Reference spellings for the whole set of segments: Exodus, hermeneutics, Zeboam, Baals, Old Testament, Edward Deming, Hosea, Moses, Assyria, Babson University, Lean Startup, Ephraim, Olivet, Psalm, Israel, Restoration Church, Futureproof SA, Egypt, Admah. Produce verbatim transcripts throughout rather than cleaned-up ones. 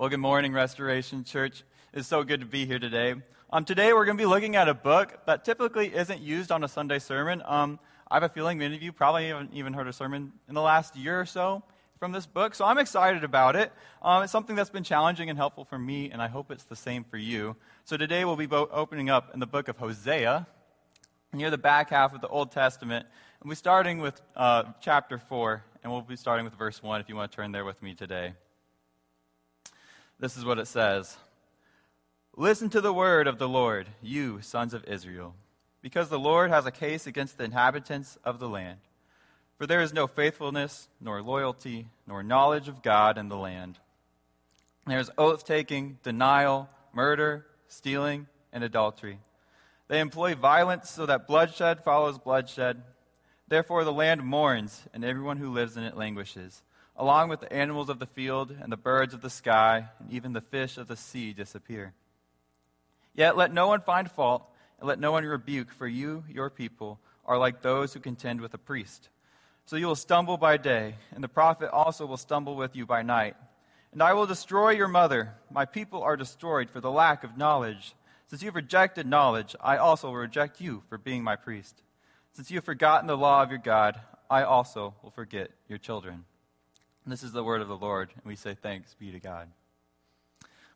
Well, good morning, Restoration Church. It's so good to be here today. Um, today we're going to be looking at a book that typically isn't used on a Sunday sermon. Um, I have a feeling many of you probably haven't even heard a sermon in the last year or so from this book, so I'm excited about it. Um, it's something that's been challenging and helpful for me, and I hope it's the same for you. So today we'll be bo- opening up in the book of Hosea, near the back half of the Old Testament, and we're starting with uh, chapter four, and we'll be starting with verse one if you want to turn there with me today. This is what it says. Listen to the word of the Lord, you sons of Israel, because the Lord has a case against the inhabitants of the land. For there is no faithfulness, nor loyalty, nor knowledge of God in the land. There is oath-taking, denial, murder, stealing, and adultery. They employ violence so that bloodshed follows bloodshed. Therefore the land mourns, and everyone who lives in it languishes. Along with the animals of the field and the birds of the sky, and even the fish of the sea disappear. Yet let no one find fault, and let no one rebuke, for you, your people, are like those who contend with a priest. So you will stumble by day, and the prophet also will stumble with you by night. And I will destroy your mother. My people are destroyed for the lack of knowledge. Since you have rejected knowledge, I also will reject you for being my priest. Since you have forgotten the law of your God, I also will forget your children. And this is the word of the Lord, and we say thanks be to God.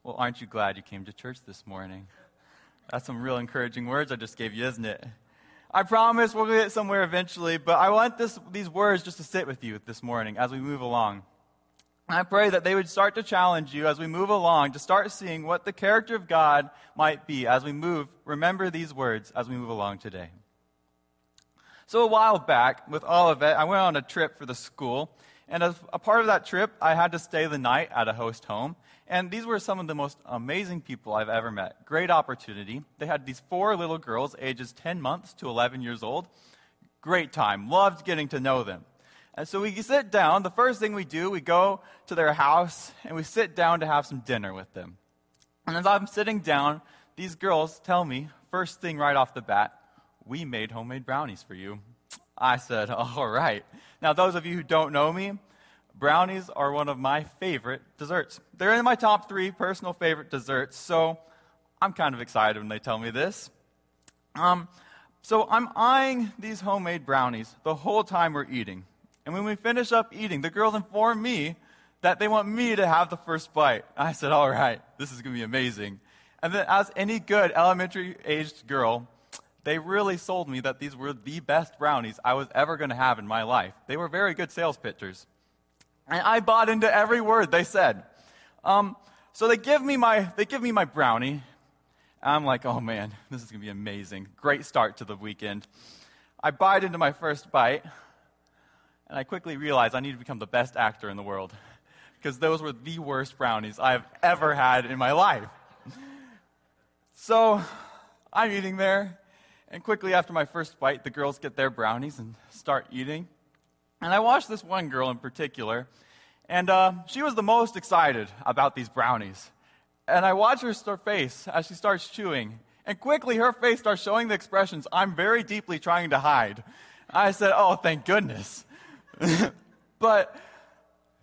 Well, aren't you glad you came to church this morning? That's some real encouraging words I just gave you, isn't it? I promise we'll get somewhere eventually, but I want this, these words just to sit with you this morning as we move along. I pray that they would start to challenge you as we move along to start seeing what the character of God might be as we move. Remember these words as we move along today. So a while back with Olivet, I went on a trip for the school. And as a part of that trip, I had to stay the night at a host home. And these were some of the most amazing people I've ever met. Great opportunity. They had these four little girls, ages ten months to eleven years old. Great time. Loved getting to know them. And so we sit down. The first thing we do, we go to their house, and we sit down to have some dinner with them. And as I'm sitting down, these girls tell me, first thing right off the bat, we made homemade brownies for you. I said, all right. Now, those of you who don't know me, brownies are one of my favorite desserts. They're in my top three personal favorite desserts, so I'm kind of excited when they tell me this. Um, so I'm eyeing these homemade brownies the whole time we're eating. And when we finish up eating, the girls inform me that they want me to have the first bite. I said, all right, this is going to be amazing. And then as any good elementary-aged girl, they really sold me that these were the best brownies I was ever going to have in my life. They were very good sales pitchers. And I bought into every word they said. Um, so they give me my they give me my brownie. I'm like, oh man, this is going to be amazing. Great start to the weekend. I bite into my first bite, and I quickly realized I need to become the best actor in the world because those were the worst brownies I've ever had in my life. So I'm eating there. And quickly after my first bite, the girls get their brownies and start eating. And I watched this one girl in particular, and uh, she was the most excited about these brownies. And I watched her, her face as she starts chewing. And quickly, her face starts showing the expressions I'm very deeply trying to hide. I said, oh, thank goodness. But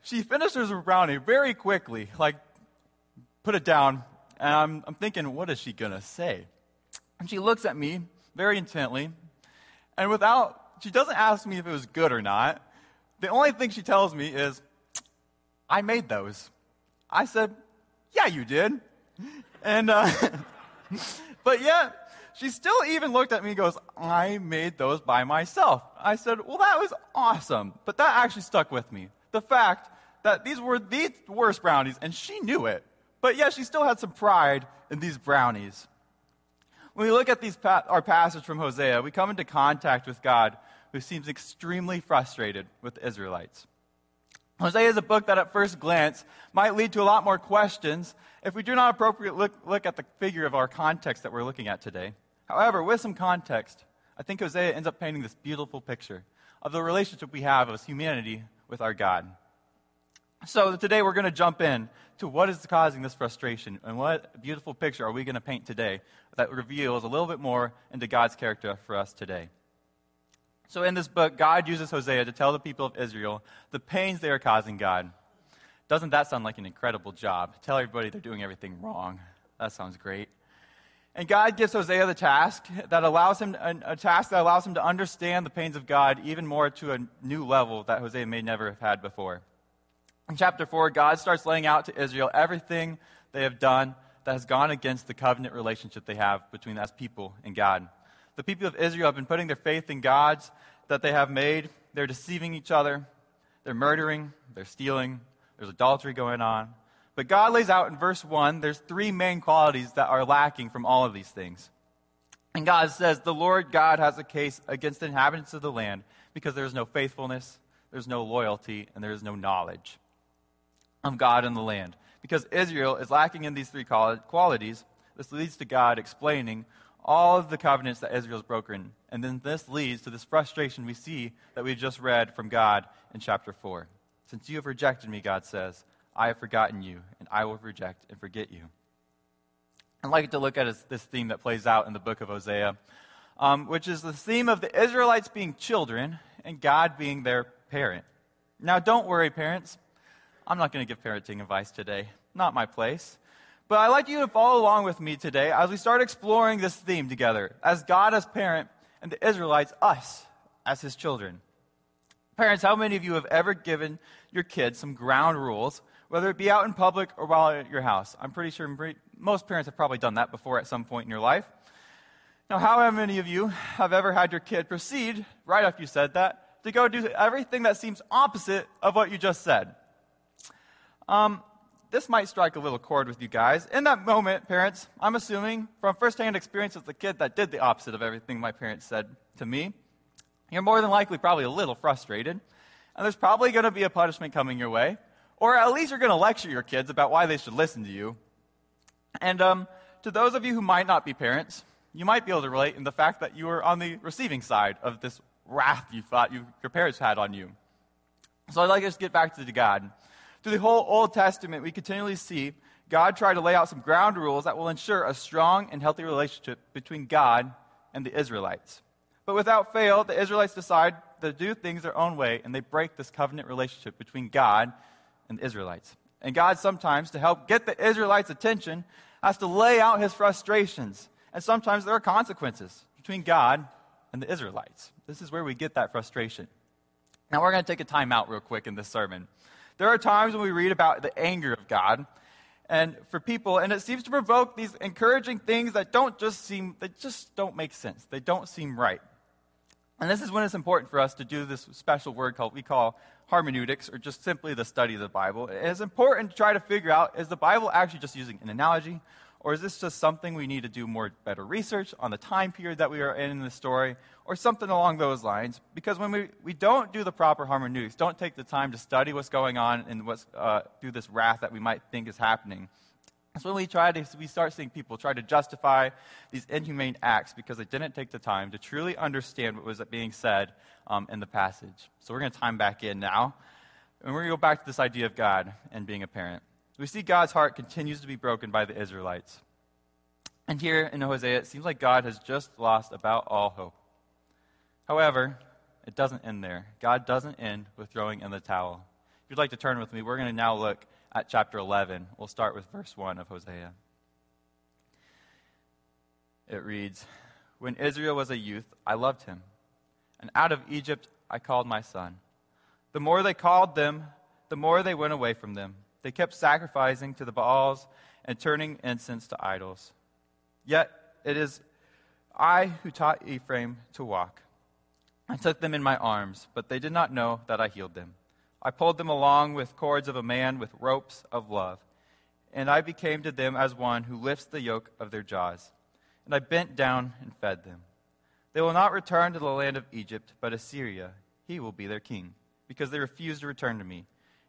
she finishes her brownie very quickly, like, put it down. And I'm, I'm thinking, what is she going to say? And she looks at me very intently, and without, she doesn't ask me if it was good or not. The only thing she tells me is, I made those. I said, yeah, you did. And, uh, but yet, she still even looked at me and goes, I made those by myself. I said, well, that was awesome, but that actually stuck with me. The fact that these were the worst brownies, and she knew it, but yeah, she still had some pride in these brownies. When we look at these pa- our passage from Hosea, we come into contact with God, who seems extremely frustrated with the Israelites. Hosea is a book that at first glance might lead to a lot more questions if we do not appropriately look, look at the figure of our context that we're looking at today. However, with some context, I think Hosea ends up painting this beautiful picture of the relationship we have as humanity with our God. So today we're going to jump in to what is causing this frustration, and what beautiful picture are we going to paint today that reveals a little bit more into God's character for us today. So in this book, God uses Hosea to tell the people of Israel the pains they are causing God. Doesn't that sound like an incredible job? Tell everybody they're doing everything wrong. That sounds great. And God gives Hosea the task that allows him a task that allows him to understand the pains of God even more to a new level that Hosea may never have had before. In chapter four, God starts laying out to Israel everything they have done that has gone against the covenant relationship they have between us people and God. The people of Israel have been putting their faith in gods that they have made. They're deceiving each other. They're murdering. They're stealing. There's adultery going on. But God lays out in verse one, there's three main qualities that are lacking from all of these things. And God says, the Lord God has a case against the inhabitants of the land because there is no faithfulness, there's no loyalty, and there is no knowledge of God in the land. Because Israel is lacking in these three qualities, this leads to God explaining all of the covenants that Israel's broken. And then this leads to this frustration we see that we just read from God in chapter four. Since you have rejected me, God says, I have forgotten you, and I will reject and forget you. I'd like to look at this theme that plays out in the book of Hosea, um, which is the theme of the Israelites being children and God being their parent. Now, don't worry, parents. I'm not going to give parenting advice today. Not my place. But I'd like you to follow along with me today as we start exploring this theme together, as God as parent and the Israelites, us, as his children. Parents, how many of you have ever given your kids some ground rules, whether it be out in public or while at your house? I'm pretty sure most parents have probably done that before at some point in your life. Now, how many of you have ever had your kid proceed, right after you said that, to go do everything that seems opposite of what you just said? Um, this might strike a little chord with you guys. In that moment, parents, I'm assuming from firsthand experience with the kid that did the opposite of everything my parents said to me, you're more than likely probably a little frustrated, and there's probably going to be a punishment coming your way. Or at least you're going to lecture your kids about why they should listen to you. And um, to those of you who might not be parents, you might be able to relate in the fact that you were on the receiving side of this wrath you thought you, your parents had on you. So I'd like us to get back to God. Through the whole Old Testament, we continually see God try to lay out some ground rules that will ensure a strong and healthy relationship between God and the Israelites. But without fail, the Israelites decide to do things their own way, and they break this covenant relationship between God and the Israelites. And God sometimes, to help get the Israelites' attention, has to lay out his frustrations. And sometimes there are consequences between God and the Israelites. This is where we get that frustration. Now we're going to take a time out real quick in this sermon. There are times when we read about the anger of God and for people, and it seems to provoke these encouraging things that don't just seem, they just don't make sense. They don't seem right. And this is when it's important for us to do this special word called we call hermeneutics, or just simply the study of the Bible. It's important to try to figure out, is the Bible actually just using an analogy, or is this just something we need to do more better research on the time period that we are in in the story, or something along those lines? Because when we, we don't do the proper hermeneutics, don't take the time to study what's going on and what's uh, through this wrath that we might think is happening, that's when we try to we start seeing people try to justify these inhumane acts because they didn't take the time to truly understand what was being said um, in the passage. So we're going to time back in now, and we're going to go back to this idea of God and being a parent. We see God's heart continues to be broken by the Israelites. And here in Hosea, it seems like God has just lost about all hope. However, it doesn't end there. God doesn't end with throwing in the towel. If you'd like to turn with me, we're going to now look at chapter eleven. We'll start with verse one of Hosea. It reads, "When Israel was a youth, I loved him, and out of Egypt I called my son. The more they called them, the more they went away from them. They kept sacrificing to the Baals and turning incense to idols. Yet it is I who taught Ephraim to walk. I took them in my arms, but they did not know that I healed them. I pulled them along with cords of a man, with ropes of love. And I became to them as one who lifts the yoke of their jaws. And I bent down and fed them. They will not return to the land of Egypt, but Assyria, he will be their king, because they refuse to return to me.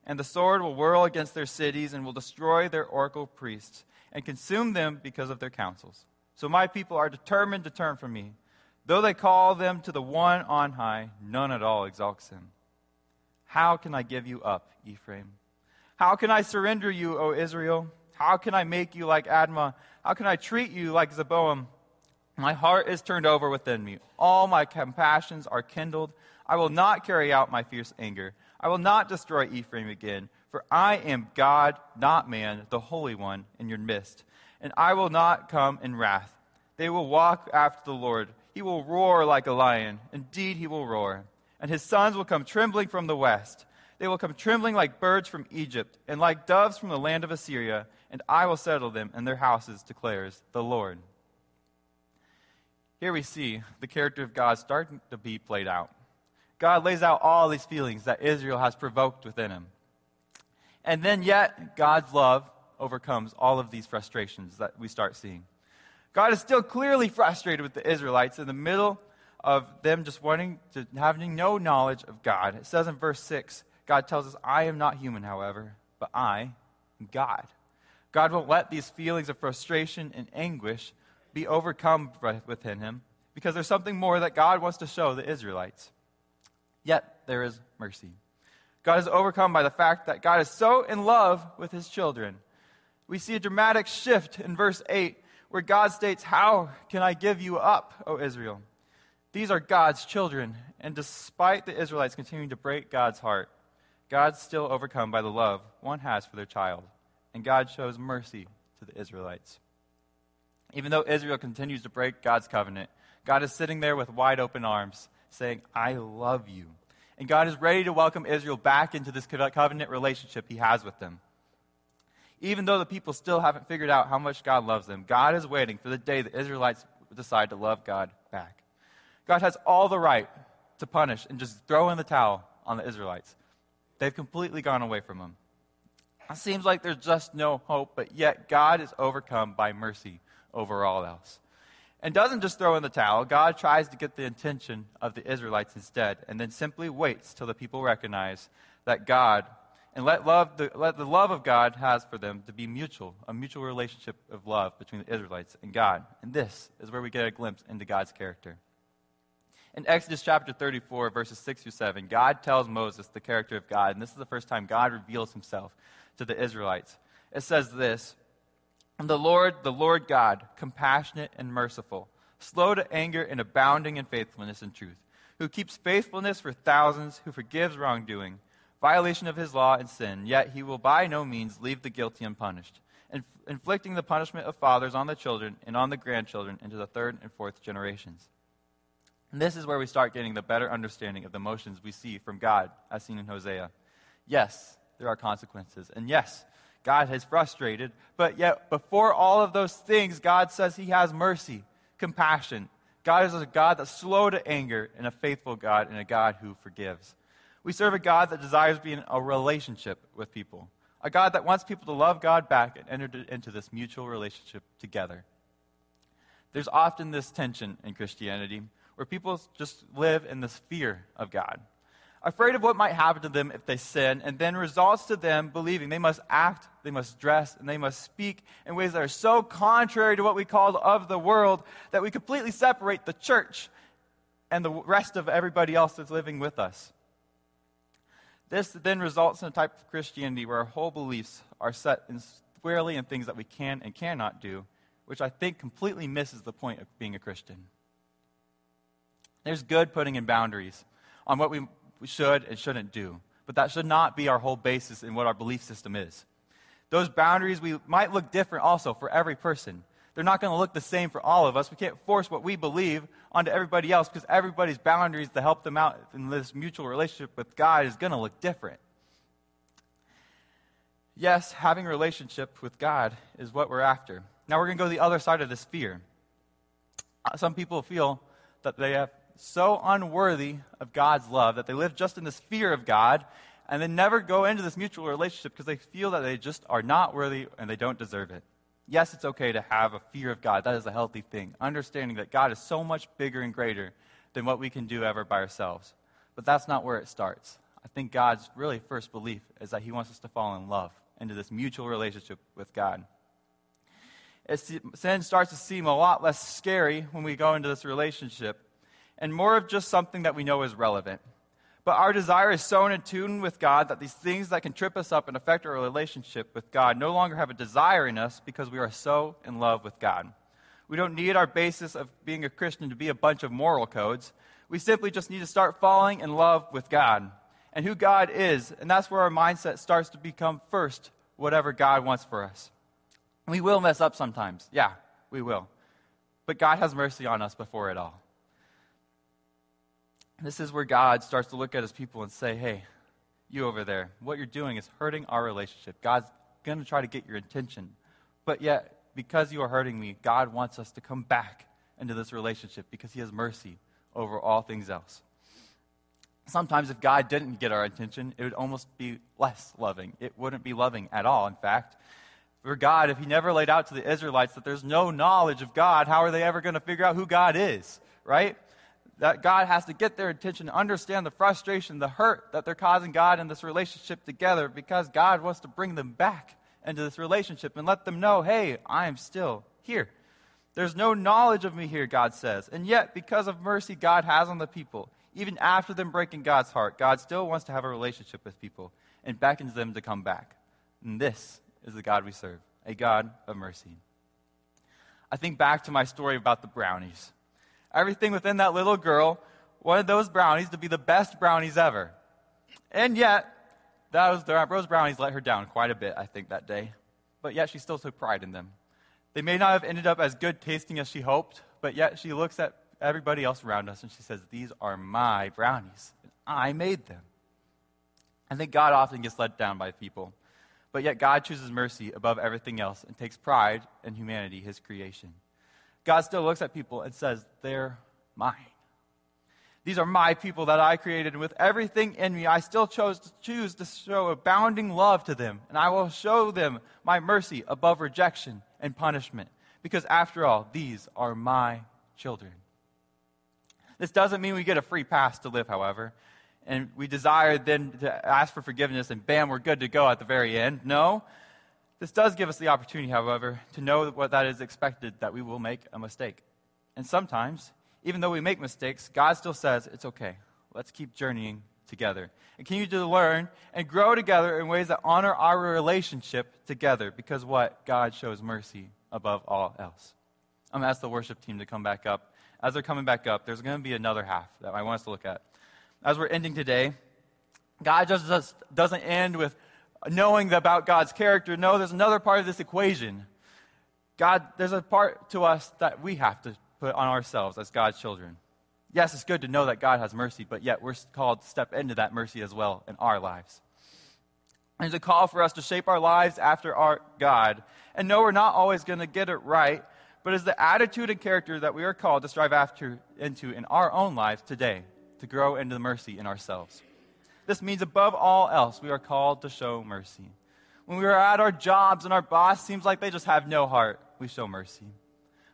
And the sword will whirl against their cities and will destroy their oracle priests and consume them because of their counsels. So my people are determined to turn from me. Though they call them to the one on high, none at all exalts him. How can I give you up, Ephraim? How can I surrender you, O Israel? How can I make you like Admah? How can I treat you like Zeboam? My heart is turned over within me. All my compassions are kindled. I will not carry out my fierce anger. I will not destroy Ephraim again, For I am God, not man, the Holy One in your midst. And I will not come in wrath. They will walk after the Lord. He will roar like a lion. Indeed, he will roar. And his sons will come trembling from the west. They will come trembling like birds from Egypt, and like doves from the land of Assyria. And I will settle them in their houses, declares the Lord. Here we see the character of God starting to be played out. God lays out all these feelings that Israel has provoked within him. And then yet, God's love overcomes all of these frustrations that we start seeing. God is still clearly frustrated with the Israelites in the middle of them just wanting to, having no knowledge of God. It says in verse six, God tells us, I am not human, however, but I am God. God won't let these feelings of frustration and anguish be overcome within him, because there's something more that God wants to show the Israelites. Yet, there is mercy. God is overcome by the fact that God is so in love with his children. We see a dramatic shift in verse eight, where God states, how can I give you up, O Israel? These are God's children, and despite the Israelites continuing to break God's heart, God's still overcome by the love one has for their child, and God shows mercy to the Israelites. Even though Israel continues to break God's covenant, God is sitting there with wide open arms, saying, I love you. And God is ready to welcome Israel back into this covenant relationship he has with them. Even though the people still haven't figured out how much God loves them, God is waiting for the day the Israelites decide to love God back. God has all the right to punish and just throw in the towel on the Israelites. They've completely gone away from him. It seems like there's just no hope, but yet God is overcome by mercy over all else. And doesn't just throw in the towel. God tries to get the attention of the Israelites instead, and then simply waits till the people recognize that God, and let love the, let the love of God has for them to be mutual, a mutual relationship of love between the Israelites and God. And this is where we get a glimpse into God's character. In Exodus chapter thirty-four, verses six through seven, God tells Moses the character of God, and this is the first time God reveals himself to the Israelites. It says this, And the Lord, the Lord God, compassionate and merciful, slow to anger and abounding in faithfulness and truth, who keeps faithfulness for thousands, who forgives wrongdoing, violation of his law and sin, yet he will by no means leave the guilty unpunished, inf- inflicting the punishment of fathers on the children and on the grandchildren into the third and fourth generations. And this is where we start getting the better understanding of the emotions we see from God, as seen in Hosea. Yes, there are consequences, and yes, God has frustrated, but yet before all of those things, God says he has mercy, compassion. God is a God that's slow to anger, and a faithful God, and a God who forgives. We serve a God that desires to be in a relationship with people, a God that wants people to love God back and enter into this mutual relationship together. There's often this tension in Christianity where people just live in this fear of God, afraid of what might happen to them if they sin, and then results to them believing they must act, they must dress, and they must speak in ways that are so contrary to what we call of the world that we completely separate the church and the rest of everybody else that's living with us. This then results in a type of Christianity where our whole beliefs are set in squarely in things that we can and cannot do, which I think completely misses the point of being a Christian. There's good putting in boundaries on what we We should and shouldn't do, but that should not be our whole basis in what our belief system is. Those boundaries we might look different also for every person. They're not going to look the same for all of us. We can't force what we believe onto everybody else because everybody's boundaries to help them out in this mutual relationship with God is going to look different. Yes, having a relationship with God is what we're after. Now we're going to go to the other side of this fear. Some people feel that they have so unworthy of God's love that they live just in this fear of God and they never go into this mutual relationship because they feel that they just are not worthy and they don't deserve it. Yes, it's okay to have a fear of God. That is a healthy thing. Understanding that God is so much bigger and greater than what we can do ever by ourselves. But that's not where it starts. I think God's really first belief is that he wants us to fall in love into this mutual relationship with God. It's, sin starts to seem a lot less scary when we go into this relationship and more of just something that we know is relevant. But our desire is so in tune with God that these things that can trip us up and affect our relationship with God no longer have a desire in us because we are so in love with God. We don't need our basis of being a Christian to be a bunch of moral codes. We simply just need to start falling in love with God. and who God is. And that's where our mindset starts to become first, whatever God wants for us. We will mess up sometimes. Yeah, we will. But God has mercy on us before it all. This is where God starts to look at his people and say, hey, you over there, what you're doing is hurting our relationship. God's going to try to get your attention. But yet, because you are hurting me, God wants us to come back into this relationship because he has mercy over all things else. Sometimes if God didn't get our attention, it would almost be less loving. It wouldn't be loving at all, in fact. For God, if he never laid out to the Israelites that there's no knowledge of God, how are they ever going to figure out who God is, right? That God has to get their attention, understand the frustration, the hurt that they're causing God in this relationship together, because God wants to bring them back into this relationship and let them know, hey, I am still here. There's no knowledge of me here, God says. And yet, because of mercy God has on the people, even after them breaking God's heart, God still wants to have a relationship with people and beckons them to come back. And this is the God we serve, a God of mercy. I think back to my story about the brownies. Everything within that little girl wanted those brownies to be the best brownies ever. And yet, that was the, those brownies let her down quite a bit, I think, that day. But yet, she still took pride in them. They may not have ended up as good tasting as she hoped, but yet she looks at everybody else around us and she says, these are my brownies, and I made them. I think God often gets let down by people, but yet God chooses mercy above everything else and takes pride in humanity, his creation. God still looks at people and says, they're mine. These are my people that I created, and with everything in me, I still chose to choose to show abounding love to them, and I will show them my mercy above rejection and punishment, because after all, these are my children. This doesn't mean we get a free pass to live, however, and we desire then to ask for forgiveness, and bam, we're good to go at the very end. No. This does give us the opportunity, however, to know what that is expected, that we will make a mistake. And sometimes, even though we make mistakes, God still says, it's okay. Let's keep journeying together. And continue to learn and grow together in ways that honor our relationship together. Because what? God shows mercy above all else. I'm going to ask the worship team to come back up. As they're coming back up, there's going to be another half that I want us to look at. As we're ending today, God just doesn't end with knowing about God's character. No, there's another part of this equation. God, there's a part to us that we have to put on ourselves as God's children. Yes, it's good to know that God has mercy, but yet we're called to step into that mercy as well in our lives. There's a call for us to shape our lives after our God. And no, we're not always going to get it right, but it's the attitude and character that we are called to strive after into in our own lives today, to grow into the mercy in ourselves. This means above all else, we are called to show mercy. When we are at our jobs and our boss seems like they just have no heart, we show mercy.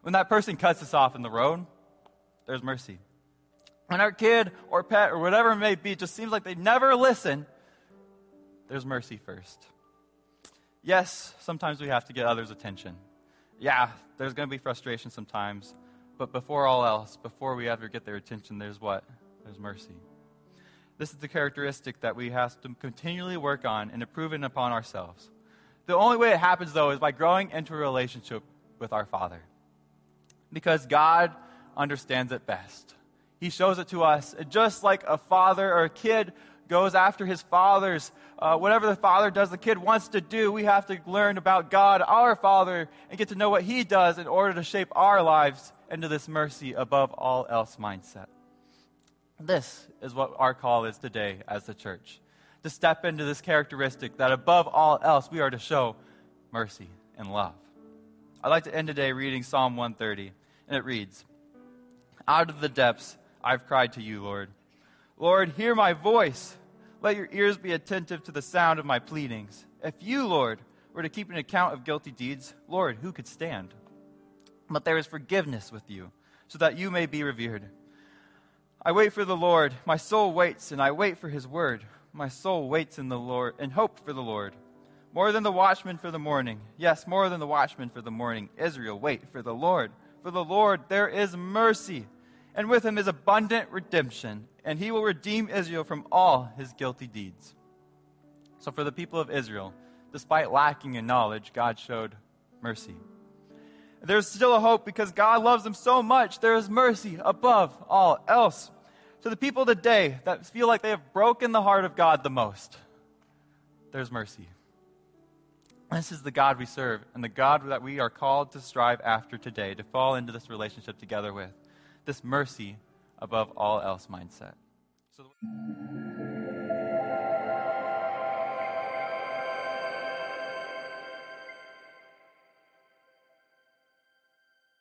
When that person cuts us off in the road, there's mercy. When our kid or pet or whatever it may be just seems like they never listen, there's mercy first. Yes, sometimes we have to get others' attention. Yeah, there's going to be frustration sometimes. But before all else, before we ever get their attention, there's what? There's mercy. This is the characteristic that we have to continually work on and improving upon ourselves. The only way it happens, though, is by growing into a relationship with our Father. Because God understands it best. He shows it to us. Just like a father or a kid goes after his father's, uh, whatever the father does, the kid wants to do, we have to learn about God, our Father, and get to know what he does in order to shape our lives into this mercy above all else mindset. This is what our call is today as the church, to step into this characteristic that above all else we are to show mercy and love. I'd like to end today reading Psalm one thirty, and it reads, "Out of the depths I've cried to you, Lord. Lord, hear my voice. Let your ears be attentive to the sound of my pleadings. If you, Lord, were to keep an account of guilty deeds, Lord, who could stand? But there is forgiveness with you, so that you may be revered. I wait for the Lord, my soul waits, and I wait for his word. My soul waits in the Lord, and hope for the Lord. More than the watchman for the morning, yes, more than the watchman for the morning, Israel, wait for the Lord. For the Lord there is mercy, and with him is abundant redemption, and he will redeem Israel from all his guilty deeds." So for the people of Israel, despite lacking in knowledge, God showed mercy. There's still a hope because God loves them so much. There is mercy above all else. to the people today that feel like they have broken the heart of God the most, there's mercy. This is the God we serve and the God that we are called to strive after today, to fall into this relationship together with, this mercy above all else mindset. So the-